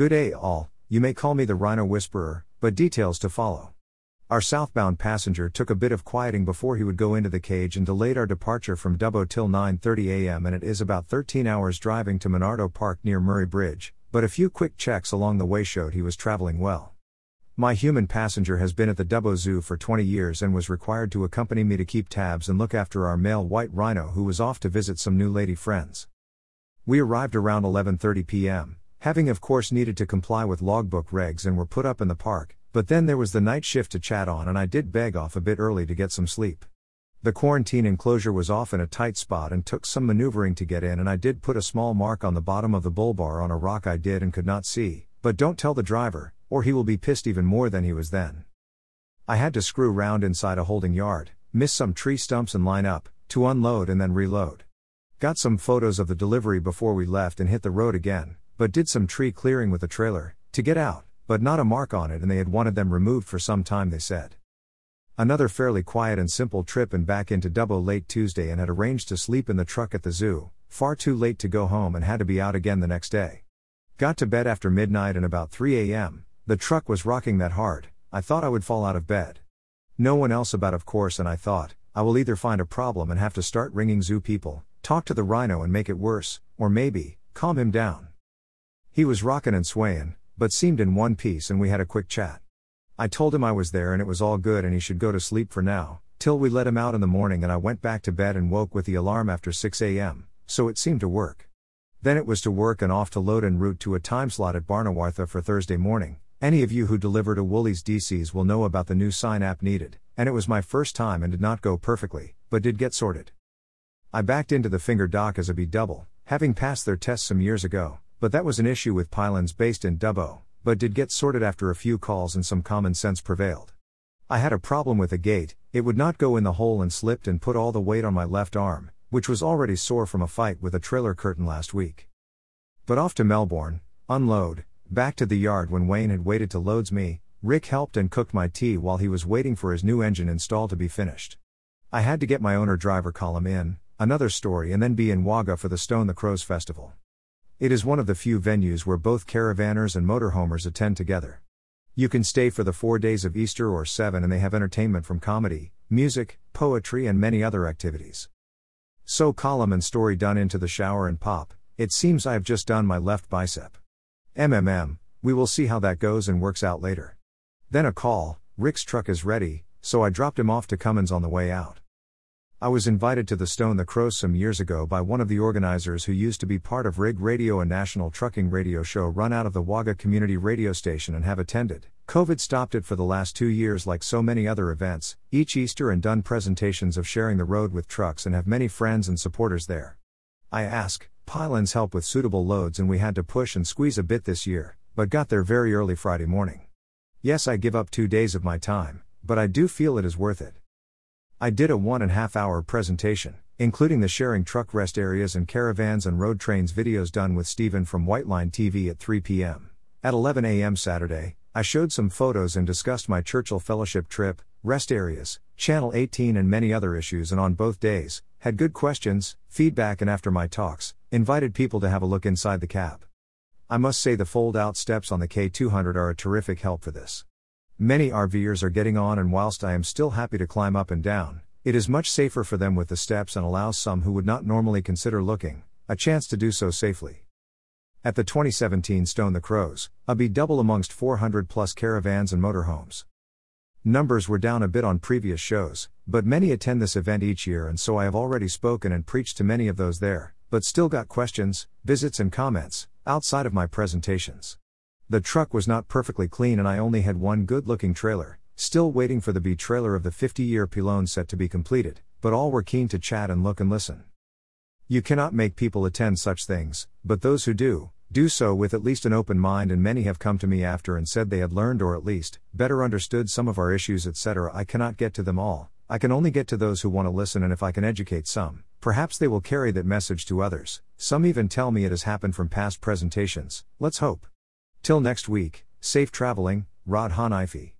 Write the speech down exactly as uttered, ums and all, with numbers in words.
Good day all, you may call me the Rhino Whisperer, but details to follow. Our southbound passenger took a bit of quieting before he would go into the cage and delayed our departure from Dubbo till nine thirty a m and it is about thirteen hours driving to Monardo Park near Murray Bridge, but a few quick checks along the way showed he was traveling well. My human passenger has been at the Dubbo Zoo for twenty years and was required to accompany me to keep tabs and look after our male white rhino who was off to visit some new lady friends. We arrived around eleven thirty p m, having of course needed to comply with logbook regs and were put up in the park, but then there was the night shift to chat on and I did beg off a bit early to get some sleep. The quarantine enclosure was off in a tight spot and took some maneuvering to get in and I did put a small mark on the bottom of the bull bar on a rock I did and could not see, but don't tell the driver, or he will be pissed even more than he was then. I had to screw round inside a holding yard, miss some tree stumps and line up, to unload and then reload. Got some photos of the delivery before we left and hit the road again, but did some tree clearing with the trailer, to get out, but not a mark on it and they had wanted them removed for some time they said. Another fairly quiet and simple trip and back into Dubbo late Tuesday and had arranged to sleep in the truck at the zoo, far too late to go home and had to be out again the next day. Got to bed after midnight and about three a m, the truck was rocking that hard, I thought I would fall out of bed. No one else about of course and I thought, I will either find a problem and have to start ringing zoo people, talk to the rhino and make it worse, or maybe, calm him down. He was rockin' and swayin', but seemed in one piece and we had a quick chat. I told him I was there and it was all good and he should go to sleep for now, till we let him out in the morning and I went back to bed and woke with the alarm after six a m, so it seemed to work. Then it was to work and off to load en route to a time slot at Barnawartha for Thursday morning. Any of you who deliver to Woolies D Cs will know about the new sign app needed, and it was my first time and did not go perfectly, but did get sorted. I backed into the finger dock as a B double, having passed their test some years ago, but that was an issue with pylons based in Dubbo, but did get sorted after a few calls and some common sense prevailed. I had a problem with a gate, it would not go in the hole and slipped and put all the weight on my left arm, which was already sore from a fight with a trailer curtain last week. But off to Melbourne, unload, back to the yard when Wayne had waited to loads me, Rick helped and cooked my tea while he was waiting for his new engine install to be finished. I had to get my owner-driver column in, another story and then be in Wagga for the Stone the Crows Festival. It is one of the few venues where both caravanners and motorhomers attend together. You can stay for the four days of Easter or seven and they have entertainment from comedy, music, poetry and many other activities. So column and story done into the shower and pop, it seems I have just done my left bicep. M M M, we will see how that goes and works out later. Then a call, Rick's truck is ready, so I dropped him off to Cummins on the way out. I was invited to the Stone the Crows some years ago by one of the organizers who used to be part of Rig Radio, a national trucking radio show run out of the Wagga Community Radio Station and have attended. COVID stopped it for the last two years like so many other events, each Easter and done presentations of sharing the road with trucks and have many friends and supporters there. I ask, pylons help with suitable loads and we had to push and squeeze a bit this year, but got there very early Friday morning. Yes, I give up two days of my time, but I do feel it is worth it. I did a one and a half hour presentation, including the sharing truck rest areas and caravans and road trains videos done with Stephen from Whiteline T V at three p m At eleven a m Saturday, I showed some photos and discussed my Churchill Fellowship trip, rest areas, Channel eighteen and many other issues, and on both days, had good questions, feedback, and after my talks, invited people to have a look inside the cab. I must say the fold-out steps on the K two hundred are a terrific help for this. Many RVers are getting on and whilst I am still happy to climb up and down, it is much safer for them with the steps and allows some who would not normally consider looking, a chance to do so safely. At the twenty seventeen Stone the Crows, a B-double amongst four hundred plus caravans and motorhomes. Numbers were down a bit on previous shows, but many attend this event each year and so I have already spoken and preached to many of those there, but still got questions, visits and comments, outside of my presentations. The truck was not perfectly clean and I only had one good-looking trailer, still waiting for the B trailer of the fifty-year pylon set to be completed, but all were keen to chat and look and listen. You cannot make people attend such things, but those who do, do so with at least an open mind and many have come to me after and said they had learned or at least, better understood some of our issues et cetera. I cannot get to them all, I can only get to those who want to listen and if I can educate some, perhaps they will carry that message to others. Some even tell me it has happened from past presentations, let's hope. Till next week, safe traveling, Rod Hanify.